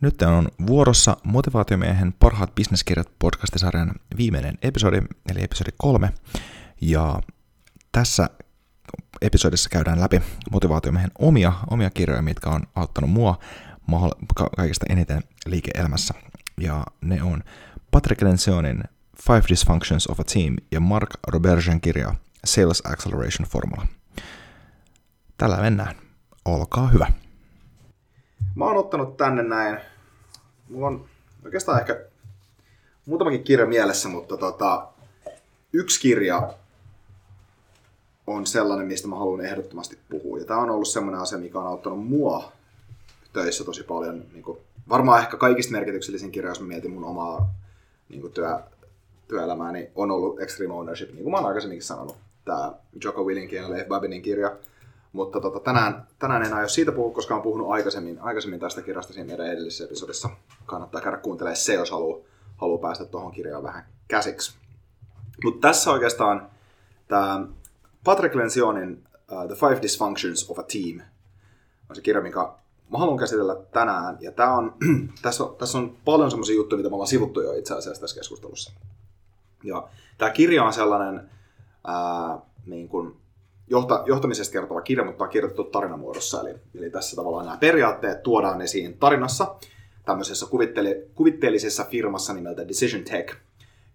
Nyt on vuorossa Motivaatiomiehen parhaat bisneskirjat -podcastisarjan viimeinen episodi, eli episodi 3. Ja tässä episodissa käydään läpi Motivaatiomiehen omia kirjoja, mitkä on auttanut mua kaikista eniten liike-elämässä. Ja ne on Patrick Lencionin Five Dysfunctions of a Team ja Mark Robergen kirja Sales Acceleration Formula. Tällä mennään. Olkaa hyvä. Mä oon ottanut tänne näin, mulla on oikeastaan ehkä muutamakin kirja mielessä, mutta yksi kirja on sellainen, mistä mä haluan ehdottomasti puhua. Ja tää on ollut sellainen asia, mikä on auttanut mua töissä tosi paljon. Niin kuin, varmaan ehkä kaikista merkityksellisin kirja, jos mä mietin mun omaa niin kuin työelämääni, niin on ollut Extreme Ownership, niin kuin mä oon aikaisemminkin sanonut. Tää Joko Willinkin ja Leif Babinin kirja. Mutta tänään en aio siitä puhua, koska olen puhunut aikaisemmin tästä kirjasta siinä meidän edellisessä episodissa. Kannattaa käydä kuuntelemaan se, jos haluaa päästä tuohon kirjaan vähän käsiksi. Mutta tässä oikeastaan tämä Patrick Lencionin The Five Dysfunctions of a Team on se kirja, minkä mä haluan käsitellä tänään. Ja tää on, tässä on paljon semmoisia juttuja, mitä me ollaan sivuttu jo itse asiassa tässä keskustelussa. Ja tämä kirja on sellainen niin kuin johtamisesta kertova kirja, mutta on kirjoitettu tarinamuodossa. Eli tässä tavallaan nämä periaatteet tuodaan esiin tarinassa tämmöisessä kuvitteellisessa firmassa nimeltä Decision Tech,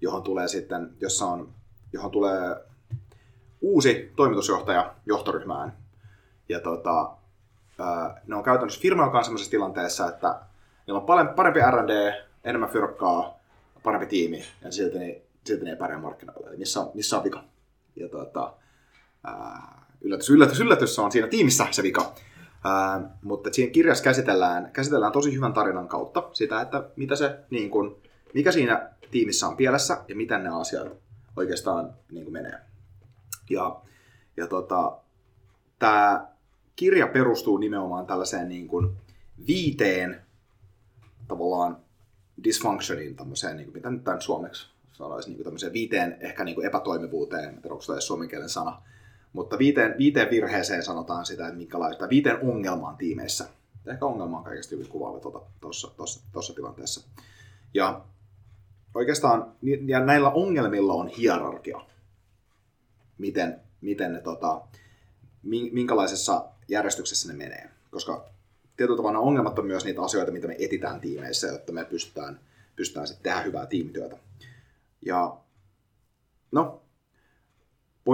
johon tulee uusi toimitusjohtaja johtoryhmään. Ja ne on käytännössä firma, joka on semmoisessa tilanteessa, että niillä on paljon parempi R&D, enemmän fyrkkaa, parempi tiimi, ja silti ne ei pärjää markkinoilla. Eli missä on vika? Ja yllätys on siinä tiimissä se vika. Mutta siinä kirjassa käsitellään tosi hyvän tarinan kautta sitä, että mitä se, niin kun, mikä siinä tiimissä on pielessä ja miten ne asiat oikeastaan niin kun menee. Tämä kirja perustuu nimenomaan tällaiseen niin kun 5 tavallaan dysfunctioniin, tämmöiseen, niin kun, mitä nyt tämän suomeksi sanoisin, niin tämmöiseen 5 ehkä niin kun epätoimivuuteen, onko tämä suomen kielen sana. Mutta 5 virheeseen sanotaan sitä, että minkälaista 5 ongelmaan tiimeissä. Ehkä ongelma on kaikista hyvin kuvaava tuossa tilanteessa. Ja oikeastaan ja näillä ongelmilla on hierarkia. Miten ne, minkälaisessa järjestyksessä ne menee. Koska tietyllä tavalla ongelmat on myös niitä asioita, mitä me etitään tiimeissä, jotta me pystytään sitten tehdä hyvää tiimityötä. Ja no, mä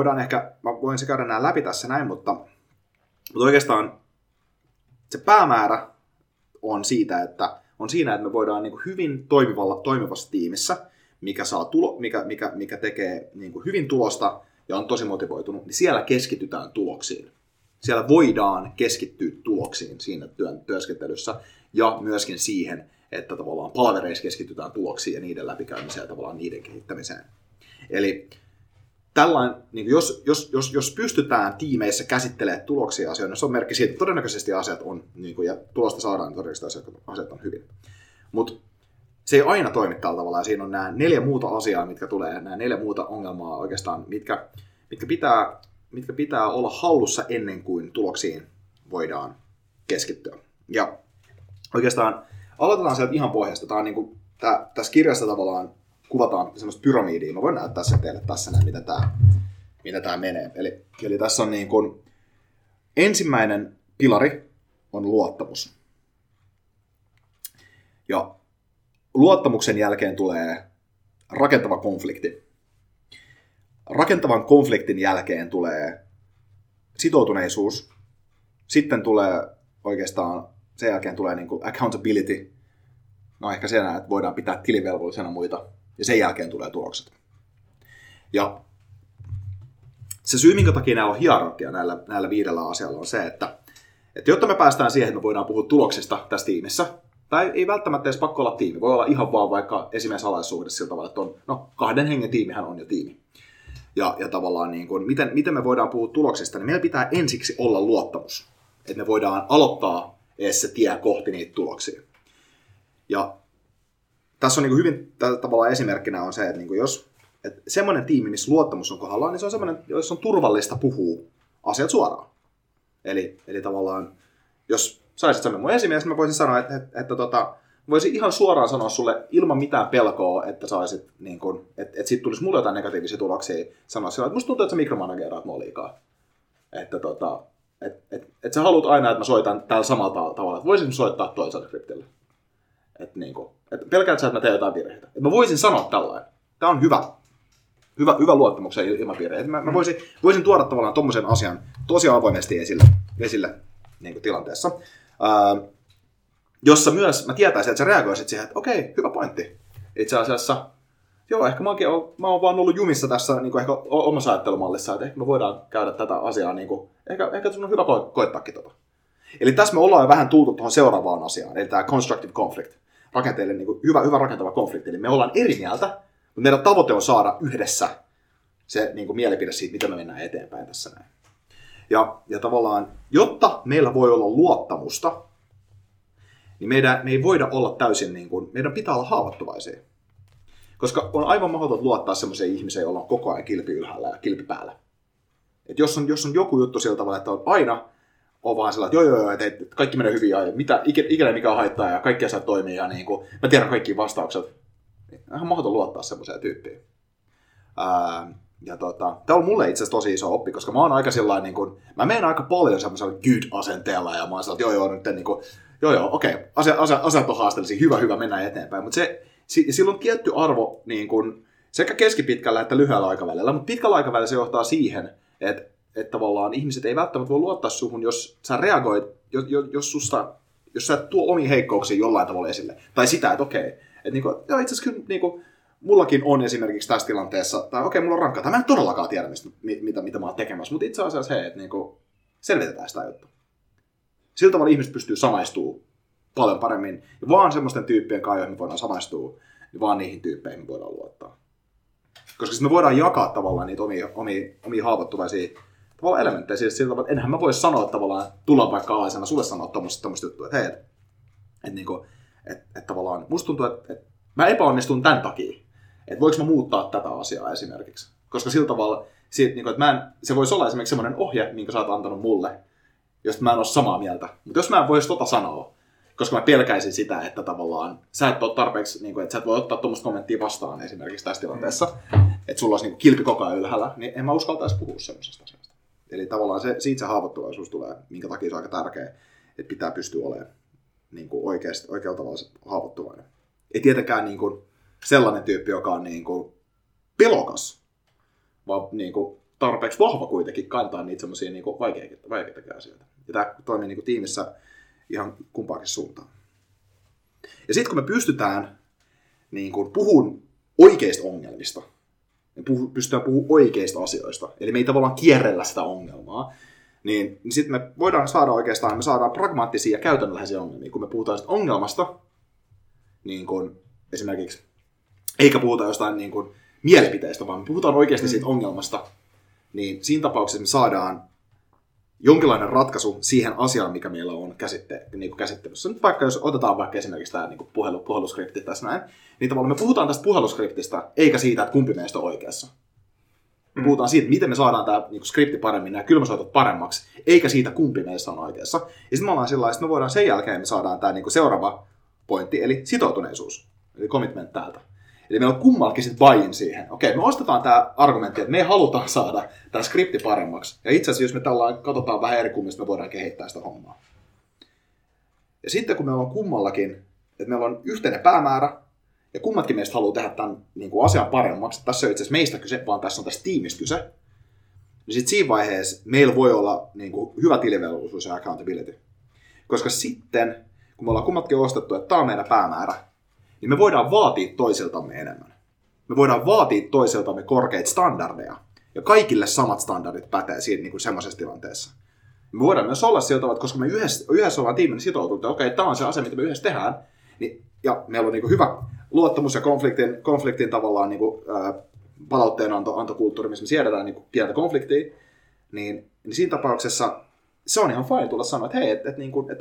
voin se käydä nämä läpi tässä näin, mutta oikeastaan se päämäärä on siinä, että me voidaan niin kuin hyvin toimivassa tiimissä, mikä tekee niin kuin hyvin tulosta ja on tosi motivoitunut, niin siellä keskitytään tuloksiin. Siellä voidaan keskittyä tuloksiin siinä työskentelyssä ja myöskin siihen, että tavallaan palavereissa keskitytään tuloksiin ja niiden läpikäymiseen ja tavallaan niiden kehittämiseen. Eli tällainen, niin jos pystytään tiimeissä käsittelemään tuloksia asioita, niin se on merkki siitä, että todennäköisesti asiat on, niin kuin, ja tulosta saadaan, niin todennäköisesti asiat on hyvin. Mutta se ei aina toimi tällä tavalla, ja siinä on nämä 4 muuta asiaa, mitkä tulee, nämä 4 muuta ongelmaa oikeastaan, mitkä, mitkä pitää olla hallussa ennen kuin tuloksiin voidaan keskittyä. Ja oikeastaan aloitetaan sieltä ihan pohjasta. Tämä on niin kuin, tässä kirjassa tavallaan kuvataan semmoista pyramidia. Mä voin näyttää sen teille tässä näin, mitä tämä menee. Eli tässä on niin kuin, ensimmäinen pilari on luottamus. Ja luottamuksen jälkeen tulee rakentava konflikti. Rakentavan konfliktin jälkeen tulee sitoutuneisuus. Sitten tulee oikeastaan, sen jälkeen tulee niin kuin accountability. No ehkä sen, että voidaan pitää tilivelvollisena muita. Ja sen jälkeen tulee tulokset. Ja se syy, minkä takia nämä on hierarkia näillä viidellä asialla on se, että jotta me päästään siihen, että me voidaan puhua tuloksista tässä tiimissä, tai ei välttämättä edes pakko olla tiimi. Voi olla ihan vaan vaikka esimiesalaisuudessa sillä tavalla, että on, no, 2 hengen tiimihän on jo tiimi. Ja tavallaan niin kuin, miten me voidaan puhua tuloksista, niin meillä pitää ensiksi olla luottamus. Että me voidaan aloittaa edes se tie kohti niitä tuloksia. Ja tässä on niin kuin hyvin tavallaan esimerkkinä on se, että niin kuin että semmoinen tiimi, missä luottamus on kohdallaan, niin se on semmoinen, jossa on turvallista puhua asiat suoraan. Eli tavallaan, jos saisit sanoa mun esimies, niin mä voisin sanoa, että voisin ihan suoraan sanoa sulle ilman mitään pelkoa, että saisit, niin kun, että siitä tulisi mulle jotain negatiivisia tuloksia, sanoa sillä, että musta tuntuu, että sä mikromanageeraat mua liikaa. Että sä haluat aina, että mä soitan tällä samalla tavalla, että voisin soittaa toisaalta kryptille. Että niin kun, et pelkäät sä, että mä teen jotain virheitä. Että mä voisin sanoa tällainen. Tää on hyvä luottamuksen ilmapiiri. Mä voisin tuoda tavallaan tommosen asian tosi avoimesti esille niin kuin tilanteessa, jossa myös mä tietäisin, että sä reagoisit siihen, että okei, hyvä pointti. Itse asiassa, joo, ehkä mä oon vaan ollut jumissa tässä niin kuin ehkä omassa ajattelumallissa, että ehkä me voidaan käydä tätä asiaa, niin kuin, ehkä sun on hyvä koettaakin tota. Eli tässä me ollaan jo vähän tultu tuohon seuraavaan asiaan, eli tämä constructive conflict, rakenteellinen niin kuin hyvä rakentava konflikti, eli me ollaan eri mieltä, meidän tavoite on saada yhdessä se niin kuin mielipide siitä, miten me mennään eteenpäin tässä näin. Ja tavallaan, jotta meillä voi olla luottamusta, niin me ei voida olla täysin, niin kuin, meidän pitää olla haavoittuvaisia. Koska on aivan mahdotonta luottaa semmoiseen ihmiseen, jolla on koko ajan kilpi ylhäällä ja kilpi päällä. Et jos on joku juttu sillä tavalla, että on aina on vaan sellainen, että joo, että kaikki menee hyvin ja mitä, ikinä mikä haittaa ja kaikki asiat toimii ja niin kuin, mä tiedän kaikki vastaukset. Ihan mahdoton luottaa semmoiseen tyyppiin. Tämä on mulle itse asiassa tosi iso oppi, koska mä oon aika sellainen, niin kun, mä menen aika paljon semmoisella good-asenteella ja mä oon sellainen, että nyt niin kun, okei, asiat on haasteellisia, hyvä, mennään eteenpäin. Mutta sillä on tietty arvo niin kun, sekä keskipitkällä että lyhyellä aikavälillä, mutta pitkällä aikavälillä se johtaa siihen, että tavallaan ihmiset ei välttämättä voi luottaa suhun, jos sä reagoit, jos sä et tuo omiin heikkouksiin jollain tavalla esille. Tai sitä, että okei. Että niinku, joo, itse asiassa kyllä niinku, mullakin on esimerkiksi tässä tilanteessa, tai okei, mulla on rankkaa, tai mä en todellakaan tiedä, mitä mä oon tekemässä, mutta itse asiassa hei, että niinku, selvitetään sitä juttua. Sillä tavalla ihmiset pystyy samaistumaan paljon paremmin, ja vaan semmoisten tyyppien kanssa, joihin me voidaan samaistua, niin vaan niihin tyyppeihin me voidaan luottaa. Koska sitten me voidaan jakaa tavallaan niitä omia haavoittuvaisia tavallaan elementtejä, siis sillä tavalla, että enhän mä voi sanoa tavallaan, tulla vaikka alaisena sulle sanoa tommoista juttua, että hei, että niinku, että tavallaan musta tuntuu, että mä epäonnistun tämän takia, että voiko mä muuttaa tätä asiaa esimerkiksi. Koska sillä tavalla, että se voisi olla esimerkiksi semmoinen ohje, minkä sä oot antanut mulle, josta mä en ole samaa mieltä. Mutta jos mä en voisi sanoa, koska mä pelkäisin sitä, että tavallaan sä et ole tarpeeksi, niin kuin, että sä et voi ottaa tuommoista kommenttia vastaan esimerkiksi tässä tilanteessa, että sulla olisi niin kuin kilpi koko ajan ylhäällä, niin en mä uskaltaisi puhua semmoisesta asiasta. Eli tavallaan siitä se haavoittuvaisuus tulee, minkä takia se on aika tärkeä, että pitää pystyä olemaan niin kuin oikealla tavalla haavoittuvainen. Ei tietenkään niin kuin sellainen tyyppi, joka on niin kuin pelokas, vaan niin kuin tarpeeksi vahva kuitenkin kantaa niitä semmoisia niin kuin vaikeitäkin asioita. Ja tämä toimii niin kuin tiimissä ihan kumpaakin suuntaan. Ja sitten kun me pystytään niin kuin puhumaan oikeista ongelmista, me pystytään puhumaan oikeista asioista, eli me ei tavallaan kierrellä sitä ongelmaa, niin sitten me voidaan saada oikeastaan, me saadaan pragmaattisia ja käytännönläheisiä ongelmia. Kun me puhutaan sitten ongelmasta, niin kun esimerkiksi, eikä puhuta jostain niin kun mielipiteistä, vaan me puhutaan oikeasti siitä ongelmasta, niin siinä tapauksessa me saadaan jonkinlainen ratkaisu siihen asiaan, mikä meillä on käsittelyssä. Nyt vaikka jos otetaan vaikka esimerkiksi tämä niin kun puheluskripti tässä näin, niin tavallaan me puhutaan tästä puheluskriptistä, eikä siitä, että kumpi meistä on oikeassa. Puhutaan siitä, miten me saadaan tämä niin skripti paremmin, nämä kylmäsoitot paremmaksi, eikä siitä kumpi meistä on oikeassa. Ja sitten me ollaan sillä, että me voidaan sen jälkeen, me saadaan tämä niin seuraava pointti, eli sitoutuneisuus, eli commitment täältä. Eli meillä on kummallakin sitten buy-in siihen. Okei, me ostetaan tämä argumentti, että me halutaan saada tämä skripti paremmaksi. Ja itse asiassa, jos me tällainen katsotaan vähän eri kummista, me voidaan kehittää sitä hommaa. Ja sitten kun meillä on kummallakin, että meillä on yhteinen päämäärä, ja kummatkin meistä haluaa tehdä tämän niin kuin asian paremmaksi. Tässä ei itse asiassa meistä kyse, vaan tässä on tässä tiimistä kyse. Niin sitten siinä vaiheessa meillä voi olla niin kuin hyvä tilivelvollisuus ja accountability. Koska sitten, kun me ollaan kummatkin ostettu, että tämä on meidän päämäärä, niin me voidaan vaatia toisiltamme enemmän. Me voidaan vaatia toisiltamme korkeita standardeja. Ja kaikille samat standardit pätee siinä niin kuin semmoisessa tilanteessa. Me voidaan myös olla sillä tavalla, että koska me yhdessä ollaan tiimin sitoutunut, että okei, tämä on se asia, mitä me yhdessä tehdään, niin, ja meillä on niin kuin hyvä luottamus ja konfliktin tavallaan niin kuin, palautteen antokulttuuri, missä me siedetään niin pientä konfliktia, niin siinä tapauksessa se on ihan fine tulla sanoa, että hei, että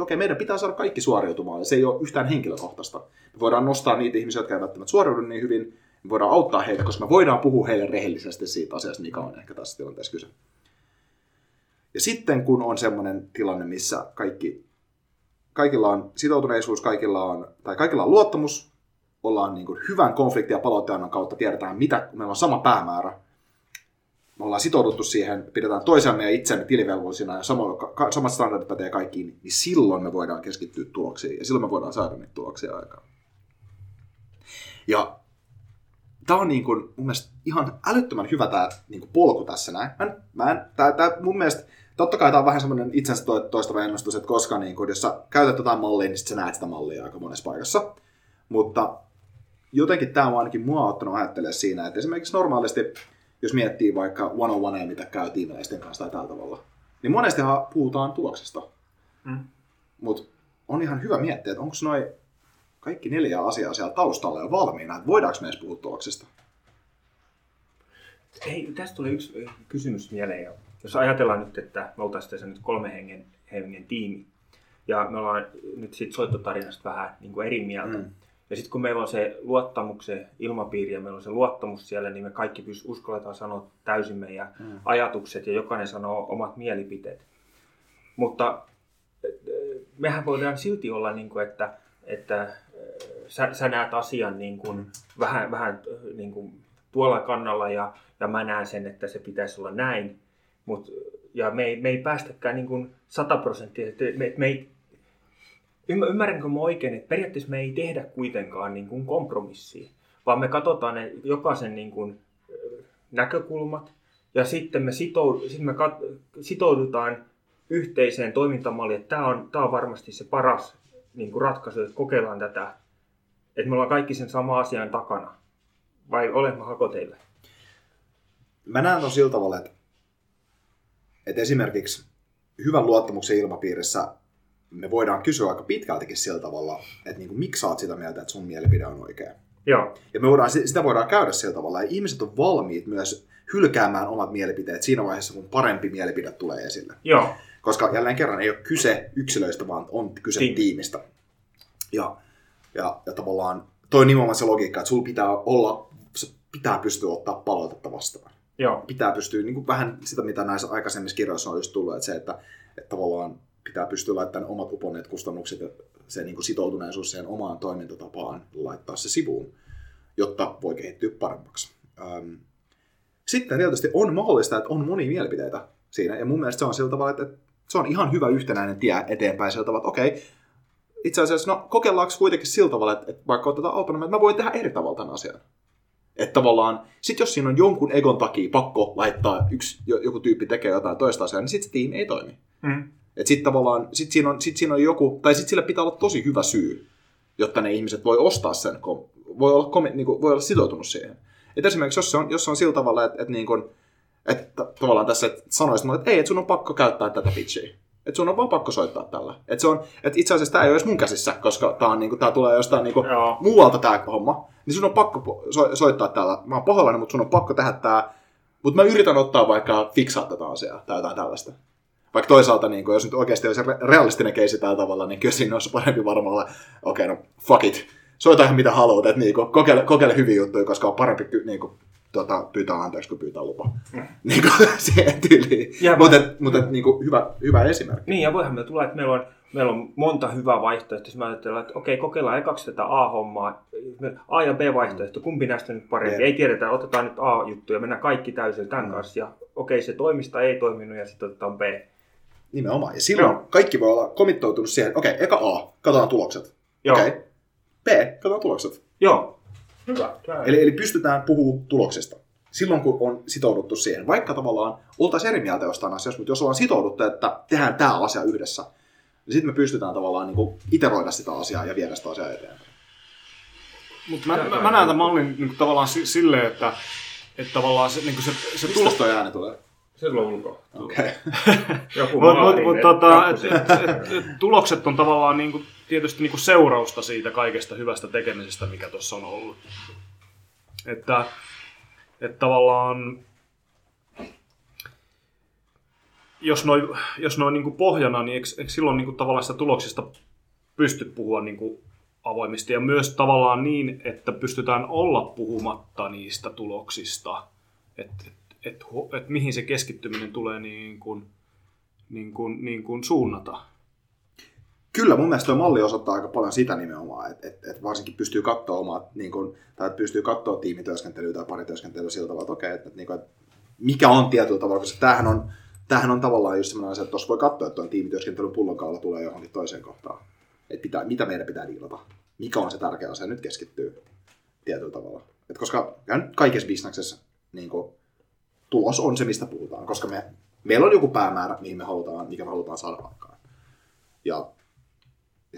okei, meidän pitää saada kaikki suoriutumaan, ja se ei ole yhtään henkilökohtaista. Me voidaan nostaa niitä ihmisiä, jotka eivät välttämättä suoriudu niin hyvin, me voidaan auttaa heitä, koska me voidaan puhua heille rehellisesti siitä asiasta, mikä on ehkä tässä tilanteessa kyse. Ja sitten kun on semmoinen tilanne, missä kaikilla on sitoutuneisuus, kaikilla on luottamus, ollaan niin kuin hyvän konfliktin ja palautteenannon kautta, tiedetään mitä, meillä on sama päämäärä. Me ollaan sitouduttu siihen, pidetään toisiamme ja itsemme tilivelvollisina ja samat standardit pätee kaikkiin, niin silloin me voidaan keskittyä tuloksiin ja silloin me voidaan saada niitä tuloksia aikaan. Ja tämä on niin kuin mun mielestä ihan älyttömän hyvä tämä niin kuin polku tässä näin. Tämä mun mielestä, totta kai tämä on vähän semmoinen itsensä toistava ennustus, että koska niin kuin, jos sä käytät jotain mallia, niin sit sä näet sitä mallia aika monessa paikassa. Mutta jotenkin tämä on ainakin mua ottanut ajattelemaan siinä, että esimerkiksi normaalisti, jos miettii vaikka one-on-onea, mitä käy tiimiläisten kanssa tai tällä tavalla, niin monestihan puhutaan tuloksesta. Mutta on ihan hyvä miettiä, että onko noi kaikki 4 asiaa siellä taustalla jo valmiina, että voidaanko me edes puhua tuloksesta? Hei, tästä tuli yksi kysymys mieleen jo. Jos ajatellaan nyt, että me oltaisiin tässä nyt 3 hengen tiimi, ja me ollaan nyt siitä soittotarinasta vähän niin kuin eri mieltä, ja sitten kun meillä on se luottamuksen ilmapiiri ja meillä on se luottamus siellä, niin me kaikki uskalletaan sanoa täysin meidän ajatukset ja jokainen sanoo omat mielipiteet. Mutta mehän voidaan silti olla, niin kuin, että sä näet asian niin kuin, vähän niin kuin tuolla kannalla ja mä näen sen, että se pitäisi olla näin. Ja me ei päästäkään niin kuin 100%, me ei, ymmärränkö mä oikein, että periaatteessa me ei tehdä kuitenkaan niin kuin kompromissia, vaan me katsotaan ne jokaisen niin kuin näkökulmat ja sitten me sitoudutaan yhteiseen toimintamalliin, että tämä on varmasti se paras niin kuin ratkaisu, että kokeillaan tätä, että me ollaan kaikki sen sama asian takana, vai olen mä hako teille? Mä näen ton sillä tavalla, että esimerkiksi hyvän luottamuksen ilmapiirissä me voidaan kysyä aika pitkältikin sillä tavalla, että niin kuin, miksi sä oot sitä mieltä, että sun mielipide on oikea. Joo. Ja me sitä voidaan käydä sillä tavalla, ja ihmiset on valmiit myös hylkäämään omat mielipiteet siinä vaiheessa, kun parempi mielipide tulee esille. Joo. Koska jälleen kerran ei ole kyse yksilöistä, vaan on kyse tiimistä. Ja tavallaan toi nimenomaan se logiikka, että sulla pitää pystyä ottaa palautetta vastaan. Joo. Pitää pystyä, niin kuin vähän sitä, mitä näissä aikaisemmissa kirjoissa on just tullut, että se, että tavallaan pitää pystyä laittamaan omat uponneet kustannukset ja se niin kuin sitoutuneisuus siihen omaan toimintatapaan laittaa se sivuun, jotta voi kehittyä paremmaksi. Sitten tietysti on mahdollista, että on monia mielipiteitä siinä, ja mun mielestä se on sillä tavalla, että se on ihan hyvä yhtenäinen tie eteenpäin sillä tavalla, että okei, itse asiassa no kokeillaanko kuitenkin sillä tavalla, että vaikka otetaan autonomia, että mä voin tehdä eri tavalla tämän asian. Että tavallaan, sit jos siinä on jonkun egon takia pakko laittaa joku tyyppi tekee jotain toista asiaa, niin sit se tiimi ei toimi. Että sitten tavallaan, sit siinä on joku, tai sitten sillä pitää olla tosi hyvä syy, jotta ne ihmiset voi ostaa sen, voi olla sitoutunut siihen. Et esimerkiksi jos se on sillä tavalla, että tavallaan tässä et sanoisin, että ei, että sun on pakko käyttää tätä pitchiä. Että sun on vaan pakko soittaa tällä. Että itse asiassa tämä ei ole edes mun käsissä, koska tämä niinku, tulee jostain niinku muualta tämä homma. Niin sun on pakko soittaa tällä. Mä oon pahoillani, mutta sun on pakko tehdä tämä. Mutta mä yritän ottaa vaikka fiksaa tätä asiaa tai jotain tällaista. Vaikka toisaalta, niin kun, jos nyt oikeasti olisi realistinen keisi tällä tavalla, niin kyllä siinä olisi parempi varmaan, että okei, no fuck it. Soita ihan mitä haluat, että niin kokeile hyviä juttuja, koska on parempi niin kun, pyytää anteeksi, kun pyytää lupa. Niin kuin se tyyli. Mutta niin hyvä esimerkki. Niin, ja voihan me tulla, että meillä on monta hyvää vaihtoehtoa. Mä ajattelin, että okei, kokeillaan ekaksi tätä A-hommaa. A- ja B-vaihtoehto, kumpi näistä nyt parempi? Ei tiedetä, otetaan nyt A-juttu ja mennään kaikki täysin tämän kanssa. Ja okei, se toimista ei toiminut ja sitten otetaan B. Nimenomaan. Ja silloin kaikki voi olla committoutunut siihen, että okei, eka A, katsotaan tulokset. Okei, B, katsotaan tulokset. Joo. Hyvä. Eli pystytään puhumaan tuloksista silloin, kun on sitouduttu siihen. Vaikka tavallaan oltaisiin eri mieltä jostain asiassa, mutta jos ollaan sitouduttu, että tehdään tämä asia yhdessä, niin sitten me pystytään tavallaan niin kuin iteroida sitä asiaa ja viedä sitä asiaa eteenpäin. Mutta mä näen tämän mallin niin kuin tavallaan silleen, että tavallaan se, niin kuin se tulos... Mistä toi ääni tulee? Se tulee ulkoa. Okei. Tulokset on tavallaan niin kuin, tietysti niin kuin seurausta siitä kaikesta hyvästä tekemisestä, mikä tuossa on ollut. Että tavallaan... Jos noi niinku pohjana, niin eikö silloin niinku tavallaan sitä tuloksista pysty puhua niinku avoimesti ja myös tavallaan niin, että pystytään olla puhumatta niistä tuloksista, että mihin se keskittyminen tulee niin kuin suunnata. Kyllä, mun mielestä tuo malli osoittaa aika paljon sitä nimenomaan, että varsinkin pystyy katsoa omaa, niin kuin, tai pystyy katsoa tiimityöskentelyä tai parityöskentelyä sillä tavalla, että okei, että mikä on tietyllä tavalla, koska tämähän on tavallaan just sellainen asia, että tuossa voi katsoa, että tuon tiimityöskentelyn pullonkaula tulee johonkin toiseen kohtaan. Että mitä meidän pitää diilata? Mikä on se tärkeä asia? Nyt keskittyy tietyllä tavalla. Et koska nyt kaikessa bisneksessä niin tulos on se, mistä puhutaan. Koska meillä on joku päämäärä, mikä me halutaan saada aikaan. Ja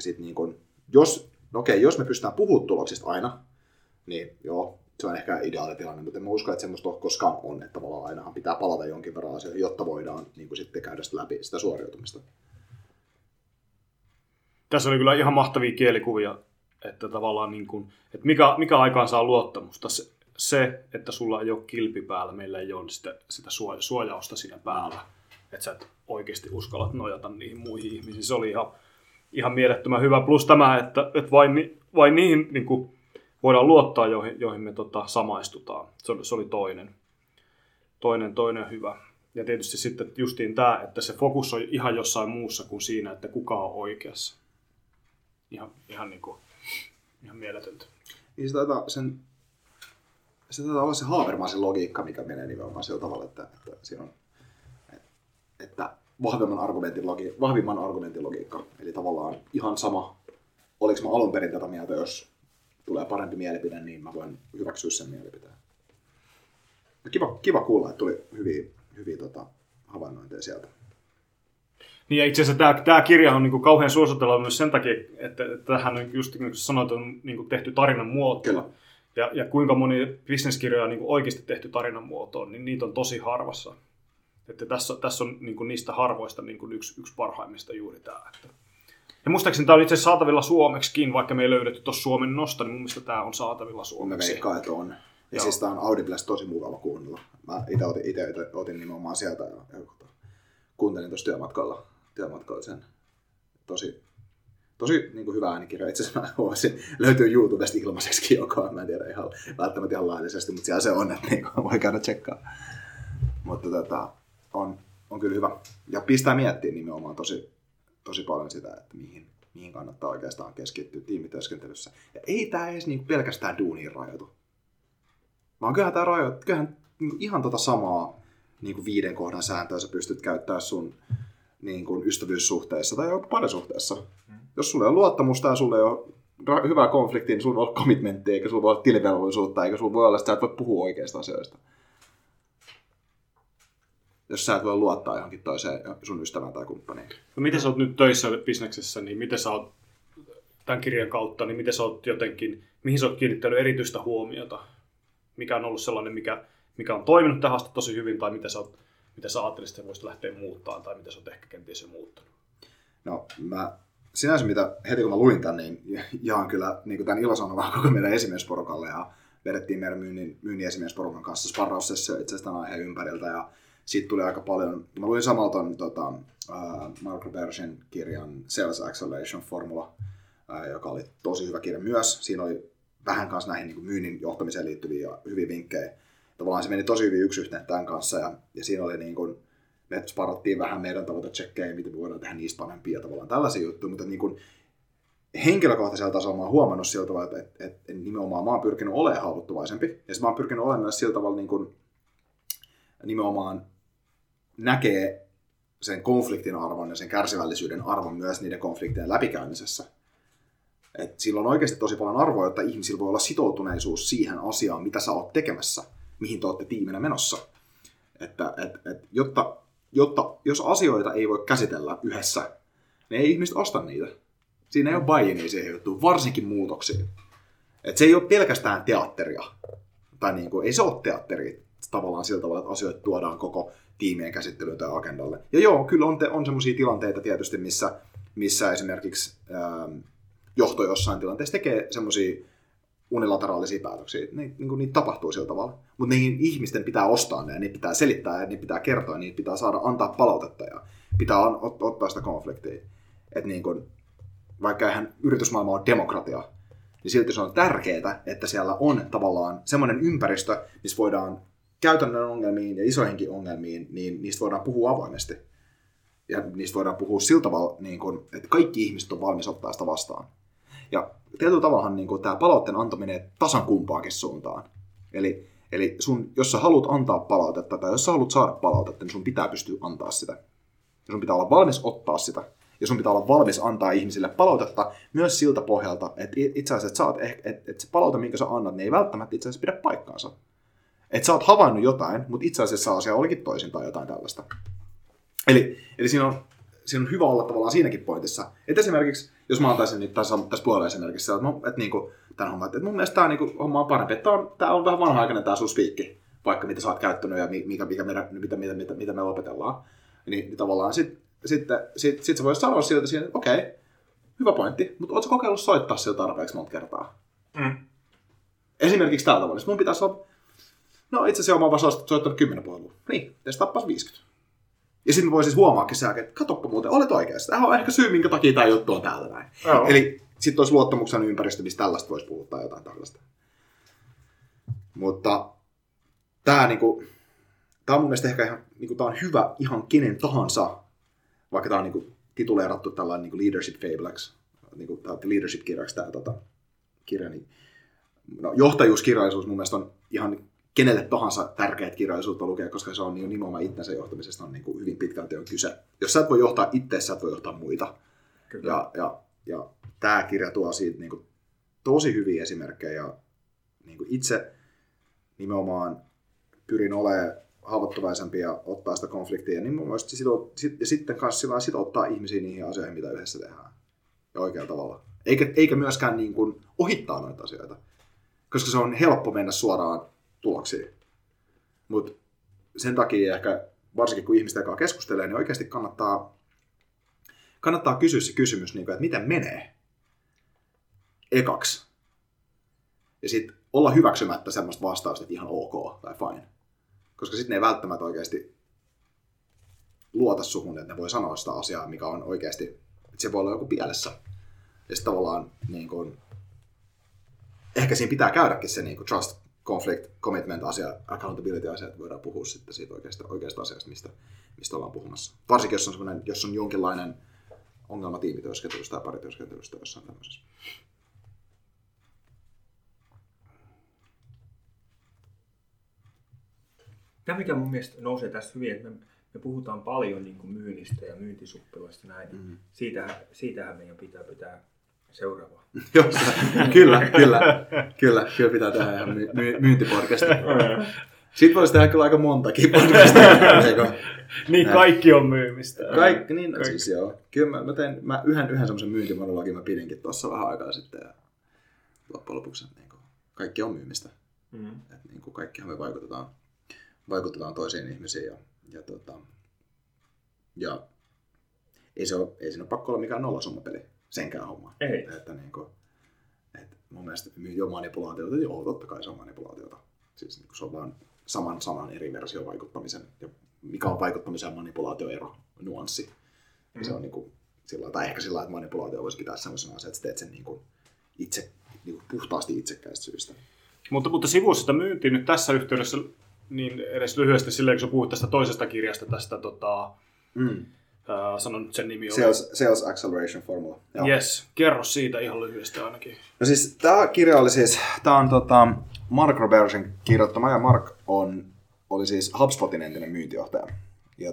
sitten niin jos me pystytään puhumaan tuloksista aina, niin joo. Se on ehkä ideaali tilanne, mutta en usko, että semmoista koskaan on, että tavallaan ainahan pitää palata jonkin verran asioihin, jotta voidaan niin kuin sitten käydä sitä läpi sitä suoriutumista. Tässä oli kyllä ihan mahtavia kielikuvia, että tavallaan niin kuin, että mikä aikaan saa luottamusta, se, että sulla ei ole kilpi päällä, meillä ei ole sitä suojausta siinä päällä, että sä et oikeasti uskallat nojata niihin muihin ihmisiin. Se oli ihan mielettömän hyvä, plus tämä, että vain niihin... Niin kuin, voidaan luottaa, joihin me samaistutaan. Se oli toinen hyvä. Ja tietysti sitten justiin tämä, että se fokus on ihan jossain muussa kuin siinä, että kuka on oikeassa. Ihan mieletöntä. Niin se taitaa olla se Habermasin logiikka, mikä menee nimenomaan sillä tavalla, että siinä on että vahvimman argumentin logiikka. Eli tavallaan ihan sama, oliko mä alun perin tätä mieltä, jos tulee parempi mielipide, niin mä voin hyväksyä sen mielipiteen. Kiva kuulla, että tuli hyviä havainnointeja sieltä. Niin ja itse asiassa tämä kirja on niinku kauhean suositella myös sen takia, että tähän on just niin kuin sanoit, on niinku tehty tarinan muotoon. Ja kuinka moni bisneskirjoja on niinku oikeasti tehty tarinan muotoon, niin niitä on tosi harvassa. Että tässä on niinku niistä harvoista niinku yksi parhaimmista juuri tämä. Ja muistaakseni tämä on itse asiassa saatavilla suomeksikin, vaikka me ei löydetty tuossa Suomen nosta, niin mun mielestä tämä on saatavilla suomeksi. Me veikkaan, että on. Ja siis tämä on Audiblessa tosi mukava kuunnella. Mä itse otin nimenomaan sieltä ja kuuntelin tuossa työmatkalla sen. Tosi niin kuin hyvä äänikirja. Itse asiassa mä huomasin, löytyy YouTubesta ilmaiseksi jokaa. Mä en tiedä ihan välttämättä ihan laillisesti, mutta siellä se on, että niin voi käydä tsekkaa. Mutta on kyllä hyvä. Ja pistää miettiä nimenomaan tosi paljon sitä, että mihin kannattaa oikeastaan keskittyä tiimityöskentelyssä. Ja ei tämä edes niinku pelkästään duuniin rajoitu. Vaan kyllähän niinku ihan samaa niinku 5 kohdan sääntöä sä pystyt käyttämään sun niinku ystävyyssuhteessa tai jopa parisuhteessa. Jos sulla ei ole luottamusta ja sulla ei ole hyvää konfliktia, niin sulla voi olla commitmenttia, eikä sulla voi olla tilivelvollisuutta, eikä sulla voi olla, että sä et voi puhua oikeista asioista. Jos sä et voi luottaa johonkin toiseen sun ystävään tai kumppaniin. No miten sä oot nyt töissä bisneksessä, niin miten sä oot tämän kirjan kautta, niin miten sä oot jotenkin, mihin sä oot kiinnittänyt erityistä huomiota? Mikä on ollut sellainen, mikä on toiminut tähän asti tosi hyvin, tai mitä sä ajattelit, että voisit lähteä muuttamaan, tai mitä sä oot ehkä kenties jo muuttanut? No sinänsä mitä heti kun mä luin tämän, niin jaan kyllä niin tämän ilosanomaan koko meidän esimiesporukalle, ja vedettiin meidän myynnin esimiesporukan kanssa sparraussessio itse asiassa tämän aiheen ympäriltä, ja siitä tuli aika paljon. Mä luin samalla ton Mark Robergen kirjan Sales Acceleration Formula, joka oli tosi hyvä kirja myös. Siinä oli vähän kanssa näihin niin kuin myynnin johtamiseen liittyviä hyviä vinkkejä. tavallaan se meni tosi hyvin yksi yhteen tämän kanssa ja siinä oli niin kuin, me sparrattiin vähän meidän tavoitecheckejä, miten me voidaan tehdä niistä vanhempia tavallaan tällaisia juttuja, mutta niin kuin henkilökohtaisella tasolla mä oon huomannut sillä tavalla, että nimenomaan mä oon pyrkinyt olemaan haavoittuvaisempi ja mä oon pyrkinyt olemaan myös sillä tavalla niin kuin, nimenomaan näkee sen konfliktin arvon ja sen kärsivällisyyden arvon myös niiden konfliktien läpikäymisessä. Et sillä on oikeasti tosi paljon arvoa, jotta ihmisillä voi olla sitoutuneisuus siihen asiaan, mitä sä oot tekemässä, mihin te ootte tiiminä menossa. Jos asioita ei voi käsitellä yhdessä, niin ei ihmiset osta niitä. Siinä ei ole buy-inia siihen juttuun, varsinkin muutoksiin. Et se ei ole pelkästään teatteria. Tai niin kuin, ei se ole teatteria tavallaan sillä tavalla, että asioita tuodaan koko tiimien käsittelyyn tai agendalle. Ja joo, kyllä on semmoisia tilanteita tietysti, missä esimerkiksi johto jossain tilanteessa tekee semmoisia unilateraalisia päätöksiä. Niitä tapahtuu sillä tavalla. Mutta niihin ihmisten pitää ostaa ne, ja niitä pitää selittää, ja niitä pitää kertoa, ja niitä pitää saada antaa palautetta, ja pitää ottaa sitä konfliktia. Että niin kun, vaikka eihän yritysmaailma on demokratia, niin silti se on tärkeää, että siellä on tavallaan semmoinen ympäristö, missä voidaan käytännön ongelmiin ja isoihinkin ongelmiin, niin niistä voidaan puhua avoimesti. Ja niistä voidaan puhua sillä tavalla, niin kun, että kaikki ihmiset on valmis ottaa sitä vastaan. Ja tietyllä tavallahan niin kun, tämä palautteen antaminen tasan kumpaankin suuntaan. Eli sun, jos sä haluat antaa palautetta tai jos sä haluat saada palautetta, niin sun pitää pystyä antaa sitä. Ja sun pitää olla valmis ottaa sitä. Ja sun pitää olla valmis antaa ihmisille palautetta myös siltä pohjalta, että itse asiassa että se palaute, minkä sä annat, niin ei välttämättä itse asiassa pidä paikkaansa. Että sä oot havainnut jotain, mutta itse asiassa asia olikin toisin tai jotain tällaista. Eli siinä on hyvä olla tavallaan siinäkin pointissa. Että esimerkiksi, jos mä antaisin nyt tässä puolella esimerkiksi, että niinku, tämän homman, että mun mielestä tämä niinku, homma on parempi, että tämä on vähän vanha-aikainen tämä sun spiikki, vaikka mitä sä oot käyttänyt ja mitä me lopetellaan. Niin tavallaan sitten sä voisit sanoa siltä siinä, että okei, hyvä pointti, mutta ootko kokeillut soittaa sillä tarpeeksi monta kertaa? Mm. Esimerkiksi tällä tavalla. Mun pitäisi olla, no itse asiassa mä oon vaan soittanut 10 puhelua. Niin, tässä tappas 50. Ja sitten mä voisin huomaakin sääkin, että katoppa muuten, olet oikeassa. Tämä on ehkä syy, minkä takia tämä juttu on täällä näin. Joo. Eli sitten olisi luottamuksen ympäristö, missä tällaista voisi puhua tai jotain tällaista. Mutta tämä niinku, on mun mielestä ehkä ihan, niinku, tää on hyvä ihan kenen tahansa, vaikka tämä on niinku, tituleerattu tällainen niinku leadership fableksi, niinku, leadership-kirjaksi tämä kirja. Niin, no, johtajuuskirjallisuus mun mielestä on ihan kenelle tahansa tärkeät kirjallisuutta lukea, koska se on niin nimenomaan itsensä johtamisesta on niin kuin hyvin pitkälti on kyse. Jos sä et voi johtaa itseäsi, sä et voi johtaa muita. Kyllä. Ja tämä kirja tuo siitä niin kuin tosi hyviä esimerkkejä. Ja niin kuin itse nimenomaan pyrin olemaan haavoittuvaisempi ja ottaa sitä konfliktia. Ja nimenomaan sitten kanssa sitouttaa ihmisiä niihin asioihin, mitä yhdessä tehdään. Ja oikealla tavalla. Eikä myöskään niin kuin ohittaa noita asioita. Koska se on helppo mennä suoraan tuloksia. Mutta sen takia ehkä, varsinkin kun ihmisten kanssa keskustelee, niin oikeasti kannattaa kysyä se kysymys, että miten menee ekaksi. Ja sitten olla hyväksymättä semmoista vastausta, että ihan ok tai fine. Koska sitten ne ei välttämättä oikeasti luota suhun, että ne voi sanoa sitä asiaa, mikä on oikeasti, että se voi olla joku pielessä. Ja sitten tavallaan niin kun, ehkä siinä pitää käydäkin se niin kun trust conflict, commitment asia, accountability asia, että voidaan puhua sitten siitä oikeasta asiasta, mistä ollaan puhumassa. Varsinkin, jos on jonkinlainen ongelma tiimityöskentelystä tai parityöskentelystä jossain tämmöisessä. Tämä, mikä mun mielestä nousee tässä hyvin, että me puhutaan paljon niin kuin myynnistä ja myyntisuppiloista näin. Mm-hmm. Siitähän meidän pitää seuraavaa. Kyllä pitää tehdä ihan myyntipodcastia. Sitten voisi tehdä kyllä aika montakin podcastia. Niin kaikki on myymistä. Kaikki. Siis joo. Kyllä mä tein yhden semmoisen myyntimanologin mä pidinkin tuossa vähän aikaa sitten. Ja loppujen lopuksi niin kuin, kaikki on myymistä. Mm. Et, niin kuin, kaikkihan me vaikutetaan toisiin ihmisiin. Ja ei siinä ole pakko olla mikään nollasummapeli. Senkään homma. Että niinku, että mun mielestä myynti on manipulaatiota, joo, totta kai se on manipulaatiota. Siis niinku se on vaan saman sanan eri versio vaikuttamisen, ja mikä on vaikuttamisen manipulaatioero, nuanssi. Mm-hmm. Se on niinku, sillä, tai ehkä sillä, että manipulaatio voisi pitää sellaisena asiaa, että teet sen niinku itse, niinku puhtaasti itsekkäistä syistä. Mutta sivuista myyntiä nyt tässä yhteydessä niin edes lyhyesti silleen, kun sä puhut tästä toisesta kirjasta, tästä sanon nyt sen nimi. Sales Acceleration Formula. Joo. Yes, kerro siitä ihan lyhyesti ainakin. No siis tämä kirja oli siis, tämä on Mark Robergen kirjoittama, ja Mark oli siis HubSpotin entinen myyntijohtaja. Ja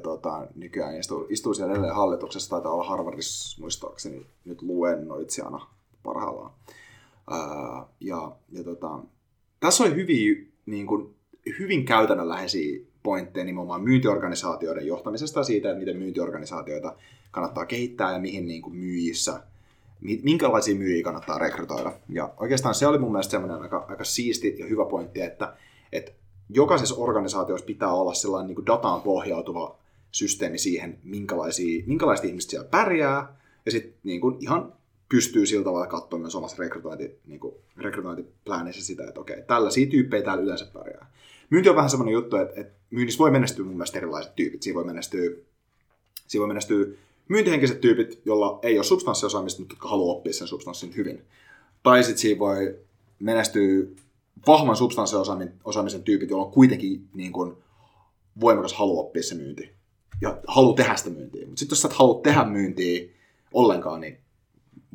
nykyään istuu siellä edelleen hallituksessa, taitaa olla Harvardissa muistaakseni nyt luennoitsijana parhaillaan. Tässä oli hyvin käytännönläheisiä pointteja nimenomaan myyntiorganisaatioiden johtamisesta, siitä, että miten myyntiorganisaatioita kannattaa kehittää ja mihin niin kuin myyjissä, minkälaisia myyjiä kannattaa rekrytoida. Ja oikeastaan se oli mun mielestä sellainen aika siisti ja hyvä pointti, että jokaisessa organisaatiossa pitää olla sellainen niin kuin dataan pohjautuva systeemi siihen, minkälaiset ihmiset siellä pärjää, ja sitten niin kuin ihan pystyy sillä tavalla katsoa myös omassa rekrytointipläänissä sitä, että okei, tällaisia tyyppejä täällä yleensä pärjää. Myynti on vähän semmoinen juttu, että myynnissä voi menestyä mun mielestä erilaiset tyypit. Siinä voi menestyä myyntihenkiset tyypit, jolla ei ole substanssiosaamista, mutta jotka haluaa oppia sen substanssin hyvin. Tai sitten siinä voi menestyä vahvan substanssiosaamisen tyypit, jolla on kuitenkin niin kuin voimakas halu oppia se myynti. Ja halu tehdä sitä myyntiä. Mutta sitten jos sä et halua tehdä myyntiä ollenkaan, niin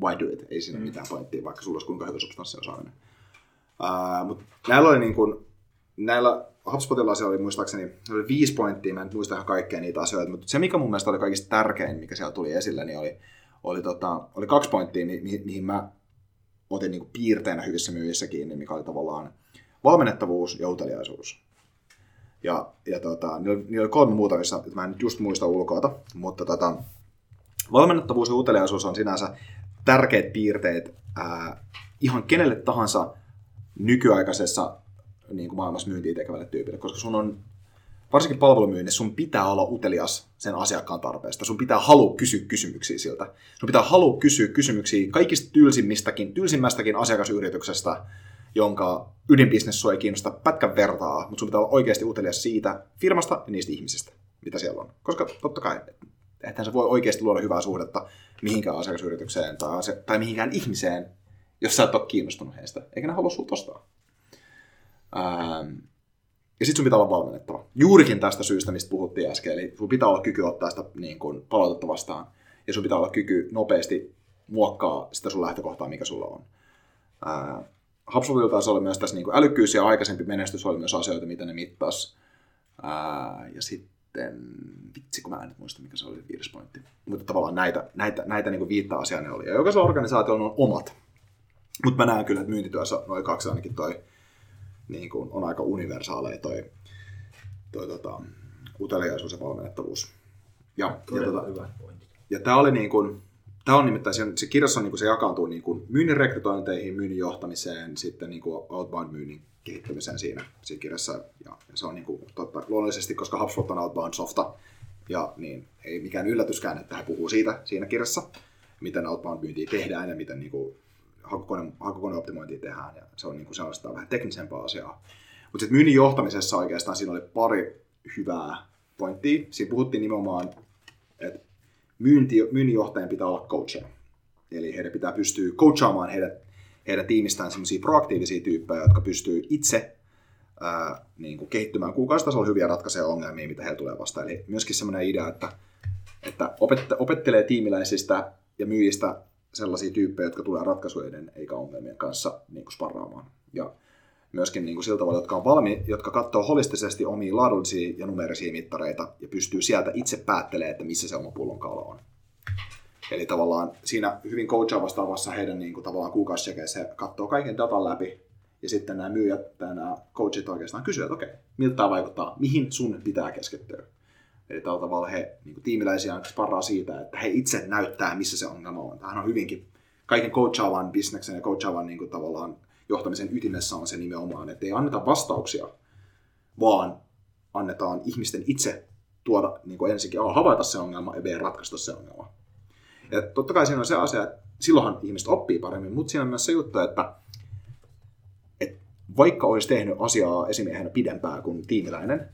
why do it? Ei siinä mitään pointtia, vaikka sulla olisi kuinka hyvä substanssiosaaminen. Mutta näillä oli niin kuin... Näillä HubSpotilaisia oli muistaakseni 5 pointtia, mä en muista ihan kaikkea niitä asioita, mutta se mikä mun mielestä oli kaikista tärkein, mikä siellä tuli esille, niin oli 2 pointtia, mihin mä otin niin kuin piirteinä hyvissä myyjissä kiinni, mikä oli tavallaan valmennettavuus ja uteliaisuus. Niillä oli 3 muuta, joissa mä en just muista ulkoota, mutta valmennettavuus ja uteliaisuus on sinänsä tärkeät piirteet ihan kenelle tahansa nykyaikaisessa niin kuin maailmassa myyntiä tekevälle tyypille, koska sun on, varsinkin palvelumyynnissä, sun pitää olla utelias sen asiakkaan tarpeesta. Sun pitää halua kysyä kysymyksiä siltä. Sun pitää halua kysyä kysymyksiä kaikista tylsimmästäkin asiakasyrityksestä, jonka ydinbisnes sua ei kiinnosta pätkän vertaa, mutta sun pitää olla oikeasti utelias siitä firmasta ja niistä ihmisistä, mitä siellä on. Koska totta kai, ethän sä voi oikeasti luoda hyvää suhdetta mihinkään asiakasyritykseen tai mihinkään ihmiseen, jos sä et ole kiinnostunut heistä, eikä ne halua sulta ostaa. Ja sitten sun pitää olla valmennettava. Juurikin tästä syystä, mistä puhuttiin äsken. Eli sun pitää olla kyky ottaa sitä niin kuin palautetta vastaan. Ja sun pitää olla kyky nopeasti muokkaa sitä sun lähtökohtaa, mikä sulla on. HubSpotilta se oli myös tässä niin kuin älykkyys ja aikaisempi menestys oli myös asioita, mitä ne mittasi. Ja sitten, kun mä en nyt muista, mikä se oli 5 pointti. Mutta tavallaan näitä niin kuin 5 asiaa ne oli. Ja jokaisella organisaatiolla on omat. Mutta mä näen kyllä, että myyntityössä noin 2 ainakin toi niin kuin on aika universaaleja toi uteliaisuus ja valmennettavuus. Ja tämä oli niin kuin, tämä on nimittäin se kirjassa on niin kuin se jakaantuu niin kuin myynnin rekrytointeihin, myynnin johtamiseen, sitten niin kuin outbound myynnin kehittämiseen siinä kirjassa ja se on niin kuin luonnollisesti, koska HubSpot on outbound softa ja niin ei mikään yllätyskään, että hän puhuu siitä siinä kirjassa, miten outbound myyntiä tehdään ja miten niin kuin hakukoneoptimointia tehdään, ja se on niin kuin sellaista vähän teknisempää asiaa. Mutta sitten myynnin johtamisessa oikeastaan siinä oli 2 hyvää pointtia. Siinä puhuttiin nimenomaan, että myynnin johtajan pitää olla coacher. Eli heidän pitää pystyä coachaamaan heidän tiimistään sellaisia proaktiivisia tyyppejä, jotka pystyy itse niin kuin kehittymään kuukausitasolla hyviä ratkaisee ongelmia, mitä heillä tulee vastaan. Eli myöskin sellainen idea, että opettelee tiimiläisistä ja myyjistä sellaisia tyyppejä, jotka tulee ratkaisuiden eikä ongelmien kanssa niin kuin sparraamaan. Ja myöskin niin kuin sillä tavalla, jotka on valmiit, jotka katsoo holistisesti omia laadullisia ja numeerisia mittareita ja pystyy sieltä itse päättelemään, että missä se oma pullonkaula on. Eli tavallaan siinä hyvin coachaavassa tavassa heidän niin kuin tavallaan kuukausitsekeissä he katsoo kaiken datan läpi ja sitten nämä myyjät tai nämä coachit oikeastaan kysyvät, että okei, miltä tämä vaikuttaa, mihin sun pitää keskittyä. Eli tällä tavalla he niin kuin tiimiläisiä sparraa siitä, että he itse näyttää, missä se ongelma on. Tämähän on hyvinkin kaiken coachaavan bisneksen ja coachaavan niin kuin tavallaan johtamisen ytimessä on se nimenomaan, että ei anneta vastauksia, vaan annetaan ihmisten itse tuoda niin kuin ensinnäkin A, havaita se ongelma ja B, ratkaista se ongelma. Ja totta kai siinä on se asia, että silloinhan ihmiset oppii paremmin, mutta siinä on myös se juttu, että vaikka olisi tehnyt asiaa esimiehenä pidempään kuin tiimiläinen,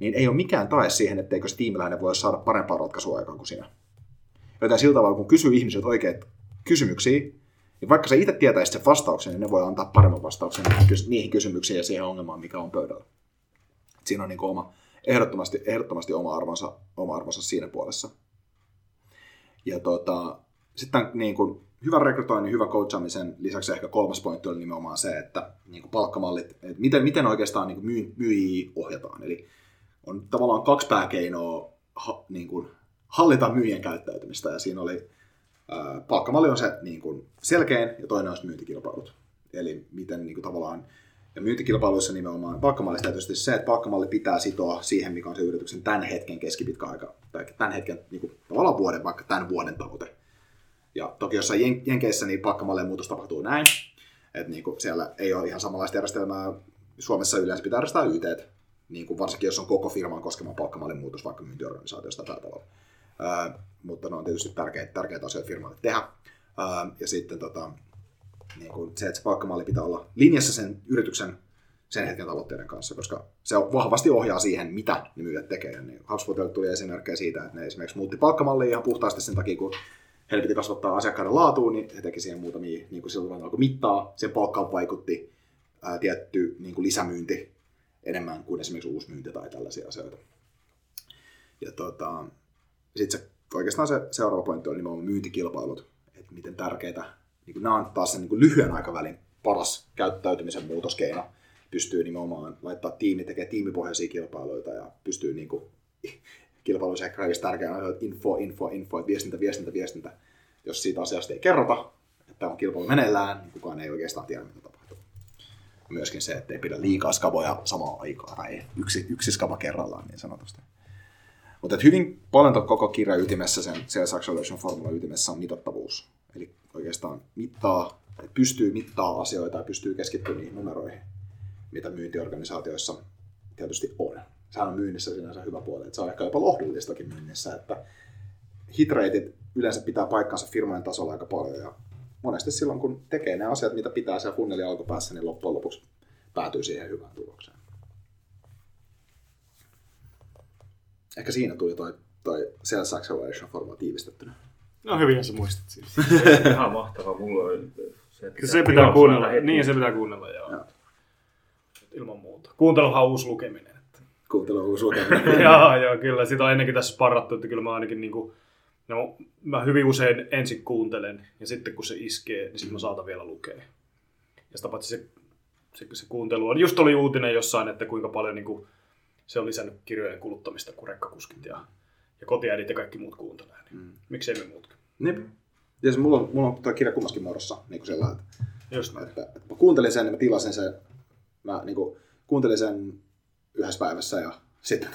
niin ei ole mikään tae siihen, etteikö se tiimiläinen voi saada parempaa ratkaisua aikaan kuin sinä. Joten sillä tavalla, kun kysyy ihmisiltä oikeita kysymyksiä, niin vaikka sä itse tietäisit sen vastauksen, niin ne voi antaa paremman vastauksen niihin kysymyksiin ja siihen ongelmaan, mikä on pöydällä. Siinä on niin kuin oma, ehdottomasti oma arvonsa siinä puolessa. Ja sitten niin kuin hyvän rekrytoinnin, hyvän coachaamisen lisäksi ehkä kolmas pointti oli nimenomaan se, että niin kuin palkkamallit, että miten oikeastaan niin kuin myyjiä ohjataan. Eli on tavallaan kaksi pääkeinoa niin kuin hallita myyjien käyttäytymistä, ja siinä oli palkkamalli on se niin kuin selkein, ja toinen on myyntikilpailut. Eli miten niin kuin tavallaan, ja myyntikilpailuissa nimenomaan palkkamallissa tietysti se, että palkkamalli pitää sitoa siihen, mikä on se yrityksen tämän hetken keskipitkä aika, tai tämän hetken niin kuin tavallaan vuoden, vaikka tämän vuoden tavoite. Ja toki jossain Jenkeissä niin palkkamallien muutos tapahtuu näin, että niin kuin siellä ei ole ihan samanlaista järjestelmää. Suomessa yleensä pitää järjestää YT:t, niin kuin varsinkin jos on koko firman koskemaan palkkamallin muutos vaikka myyntiorganisaatiosta tällä tavalla. Mutta ne on tietysti tärkeitä asioita firmalle tehdä. Ja sitten niin kuin se, että se palkkamalli pitää olla linjassa sen yrityksen sen hetken tavoitteiden kanssa, koska se vahvasti ohjaa siihen, mitä ne myyjät tekee. Niin HubSpotille tuli esimerkkejä siitä, että ne esimerkiksi muutti palkkamallia ihan puhtaasti sen takia, kun heille piti kasvattaa asiakkaiden laatuun, niin he teki siihen muutamia, niin kuin silloin alkoi mittaa. Sen palkkaan vaikutti tietty niin kuin lisämyynti enemmän kuin esimerkiksi uusi myynti tai tällaisia asioita. Ja sitten oikeastaan se seuraava pointti on nimenomaan myyntikilpailut, että miten tärkeitä. Niin nämä on taas sen niin lyhyen aikavälin paras käyttäytymisen muutoskeino. Pystyy nimenomaan laittaa tiimi, tekee tiimipohjaisia kilpailuita ja pystyy niin kuin, kilpailuissa ehkä kaikista tärkeänä on info, että viestintä. Jos siitä asiasta ei kerrota, että on kilpailu meneillään, niin kukaan ei oikeastaan tiedä, mitä tapahtuu. Myöskin se, että ei pidä liikaa skavoja samaan aikaan, tai yksi skava kerrallaan niin sanotusti. Mutta hyvin paljon koko kirjan ytimessä, sen Sales Acceleration Formula ytimessä on mitattavuus. Eli oikeastaan mittaa, että pystyy mittaa asioita ja pystyy keskittymään niihin numeroihin, mitä myyntiorganisaatioissa tietysti on. Sehän on myynnissä sinänsä hyvä puoli, että se on ehkä jopa lohdullistakin myynnissä, että hit rateit yleensä pitää paikkansa firmojen tasolla aika paljon ja monesti silloin kun tekee ne asiat, mitä pitää siellä funnelin alkupäässä, niin loppujen lopuksi päätyy siihen hyvään tulokseen. Ehkä siinä tuli toi Sales Acceleration Formula tiivistettynä. No hyvinhän sä muistat siitä. Ihan mahtavaa, mulla on se pitää kuunnella. Niin, se pitää kuunnella, joo. Ilman muuta. Kuunteluhan on uusi lukeminen. Joo, kyllä. Sitä on ennenkin tässä sparrattu, että kyllä mä ainakin niinku, no mä hyvin usein ensin kuuntelen ja sitten kun se iskee, niin sitten mä saatan vielä lukea. Ja sitä paitsi se kuuntelu on, just oli uutinen jossain, että kuinka paljon niinku se on lisännyt kirjojen kuluttamista, kun rekkakuskit ja kotiäidit ja kaikki muut kuuntelee. Niin. Miksei me muutkin? Niin. Ja se mulla on tuo kirja kummaskin muodossa, niin kuin sellainen. Just näin. Että mä kuuntelin sen ja mä tilasin sen. Mä niinku kuuntelin sen yhdessä päivässä ja sitten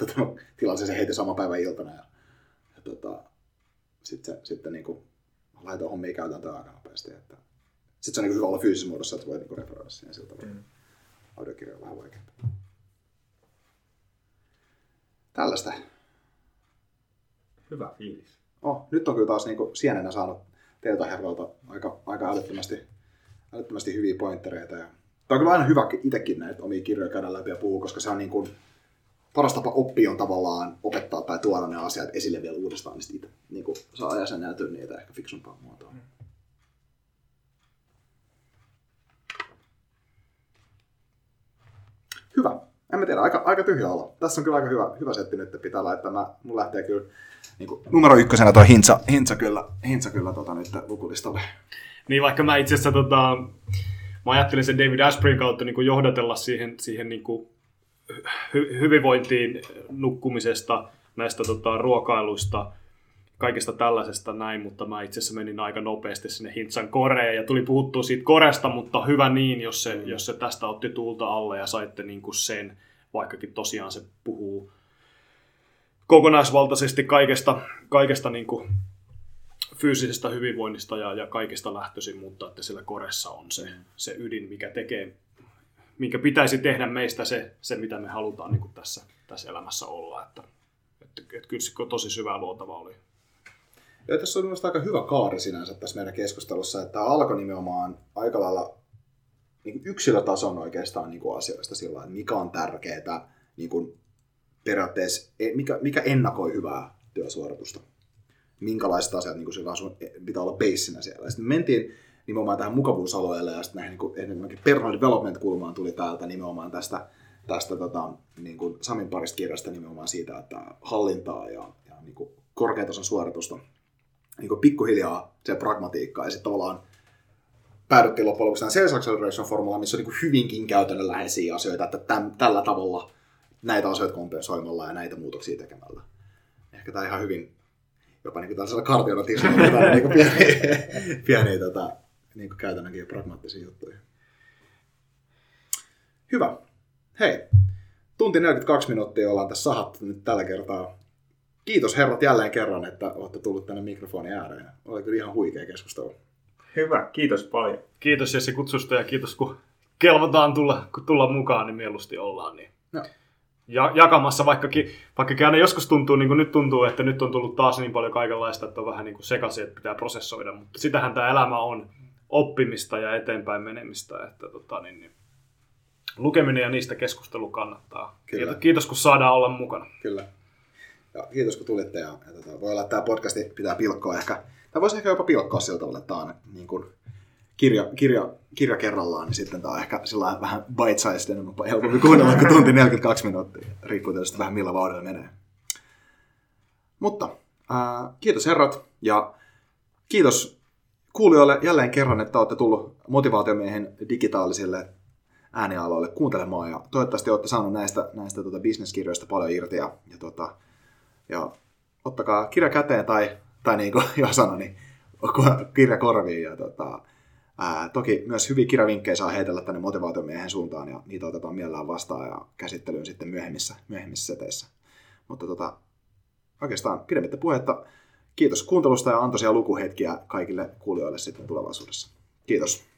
tilasin sen heti saman päivän iltana. Ja sitten niinku laitan hommia käytäntöön aika nopeasti. Että sitten se on niinku hyvä olla fyysisessä muodossa, että voi niinku referoida siihen siltä. Audiokirja on vähän vaikeampi. Tällaista. Hyvä fiilis. Nyt on kyllä taas niinku sienenä saanut teiltä herroilta aika älyttömästi hyviä pointtereita. Ja tämä on kyllä aina hyvä itsekin näitä omia kirjoja käydä läpi ja puhua, koska se on niin kuin paras tapa oppia on tavallaan opettaa tai tuoda ne asiat esille vielä uudestaan, niin sitten niin kuin saa ajassa näytyä niitä ehkä fiksumpaan muotoon. Hyvä. En mä tiedä, aika tyhjä olo. Tässä on kyllä aika hyvä setti nyt pitää laittaa. Mun lähtee kyllä niin kuin numero ykkösenä toi hintsa kyllä nyt lukulistalle. Niin vaikka mä itse asiassa mä ajattelin sen David Asprey kautta niin kuin johdatella siihen niin kuin hyvinvointiin, nukkumisesta, näistä ruokailuista, kaikesta tällaisesta näin, mutta mä itse asiassa menin aika nopeasti sinne hintsan koreen ja tuli puhuttua siitä koresta, mutta hyvä niin, jos se tästä otti tuulta alle ja saitte niin kuin sen, vaikkakin tosiaan se puhuu kokonaisvaltaisesti kaikesta niin kuin fyysisestä hyvinvoinnista ja kaikesta lähtöisin, mutta että sillä koressa on se ydin, mikä tekee, minkä pitäisi tehdä meistä se mitä me halutaan niin kuin tässä elämässä olla. Että kyllä se tosi syvää luotavaa oli. Ja tässä on mielestäni aika hyvä kaari sinänsä tässä meidän keskustelussa, että tämä alkoi nimenomaan aika lailla niin kuin yksilötason oikeastaan niin kuin asioista sillä lailla, että mikä on tärkeää, niin kuin periaatteessa, mikä ennakoi hyvää työsuoritusta. Minkälaiset asiat niin sun pitää olla beissinä siellä. Ja sitten mentiin nimenomaan tähän mukavuusalueelle ja sitten näihin niin persoonallisuuden development-kulmaan tuli täältä nimenomaan tästä tästä niin kuin Samin parista kirjasta nimenomaan siitä, että hallintaa ja niin kuin korkeatason suoritusta niin kuin pikkuhiljaa se pragmatiikkaa. Ja sitten tavallaan päädyttiin loppujen lopuksi tähän Sales Acceleration Formulaan, missä on niin kuin hyvinkin käytännönläheisiä asioita, että tällä tavalla näitä asioita kompensoimalla ja näitä muutoksia tekemällä. Ehkä tämä ihan hyvin, jopa niin kuin tällaisella kartiolla tiskalla, niin kuin pieniä niin kuin käytännönkin pragmaattisia juttuja. Hyvä. Hei, tunti 42 minuuttia ollaan tässä sahattu nyt tällä kertaa. Kiitos herrat jälleen kerran, että olette tullut tänne mikrofonin ääreen. Oli kyllä ihan huikea keskustelu. Hyvä, kiitos paljon. Kiitos Jesse kutsusta ja kiitos kun kelvataan tulla mukaan, niin mieluusti ollaan. Niin. No. Ja jakamassa, vaikkakin aina joskus tuntuu, niin kuin nyt tuntuu, että nyt on tullut taas niin paljon kaikenlaista, että on vähän niin kuin sekaisin, että pitää prosessoida. Mutta sitähän tämä elämä on, oppimista ja eteenpäin menemistä. Että, lukeminen ja niistä keskustelu kannattaa. Kyllä. Kiitos, kun saadaan olla mukana. Kyllä. Ja kiitos, kun tulitte. Ja voi olla, että tämä podcasti pitää pilkkoa ehkä. Tämä voisi ehkä jopa pilkkoa sillä tavalla, että tämä on niin kuin kirja kerrallaan, niin sitten tämä on ehkä sillä vähän bite-sized, enemmän helpompi kuunnella, kun tunti 42 minuuttia. Riippuu tietysti vähän millä vauhdilla menee. Mutta kiitos herrat ja kiitos kuulijoille jälleen kerran, että olette tullut motivaatiomiehen digitaalisille äänialoille kuuntelemaan ja toivottavasti olette saaneet näistä bisneskirjoista paljon irti ja ottakaa kirja käteen tai niin kuin jo sanoin, niin kirja korviin ja toki myös hyviä kirjavinkkejä saa heitellä tänne motivaatiomiehen suuntaan ja niitä otetaan mielellään vastaan ja käsittelyyn sitten myöhemmissä seteissä. Mutta oikeastaan pidemmittä puhetta. Kiitos kuuntelusta ja antoisia lukuhetkiä kaikille kuulijoille sitten tulevaisuudessa. Kiitos.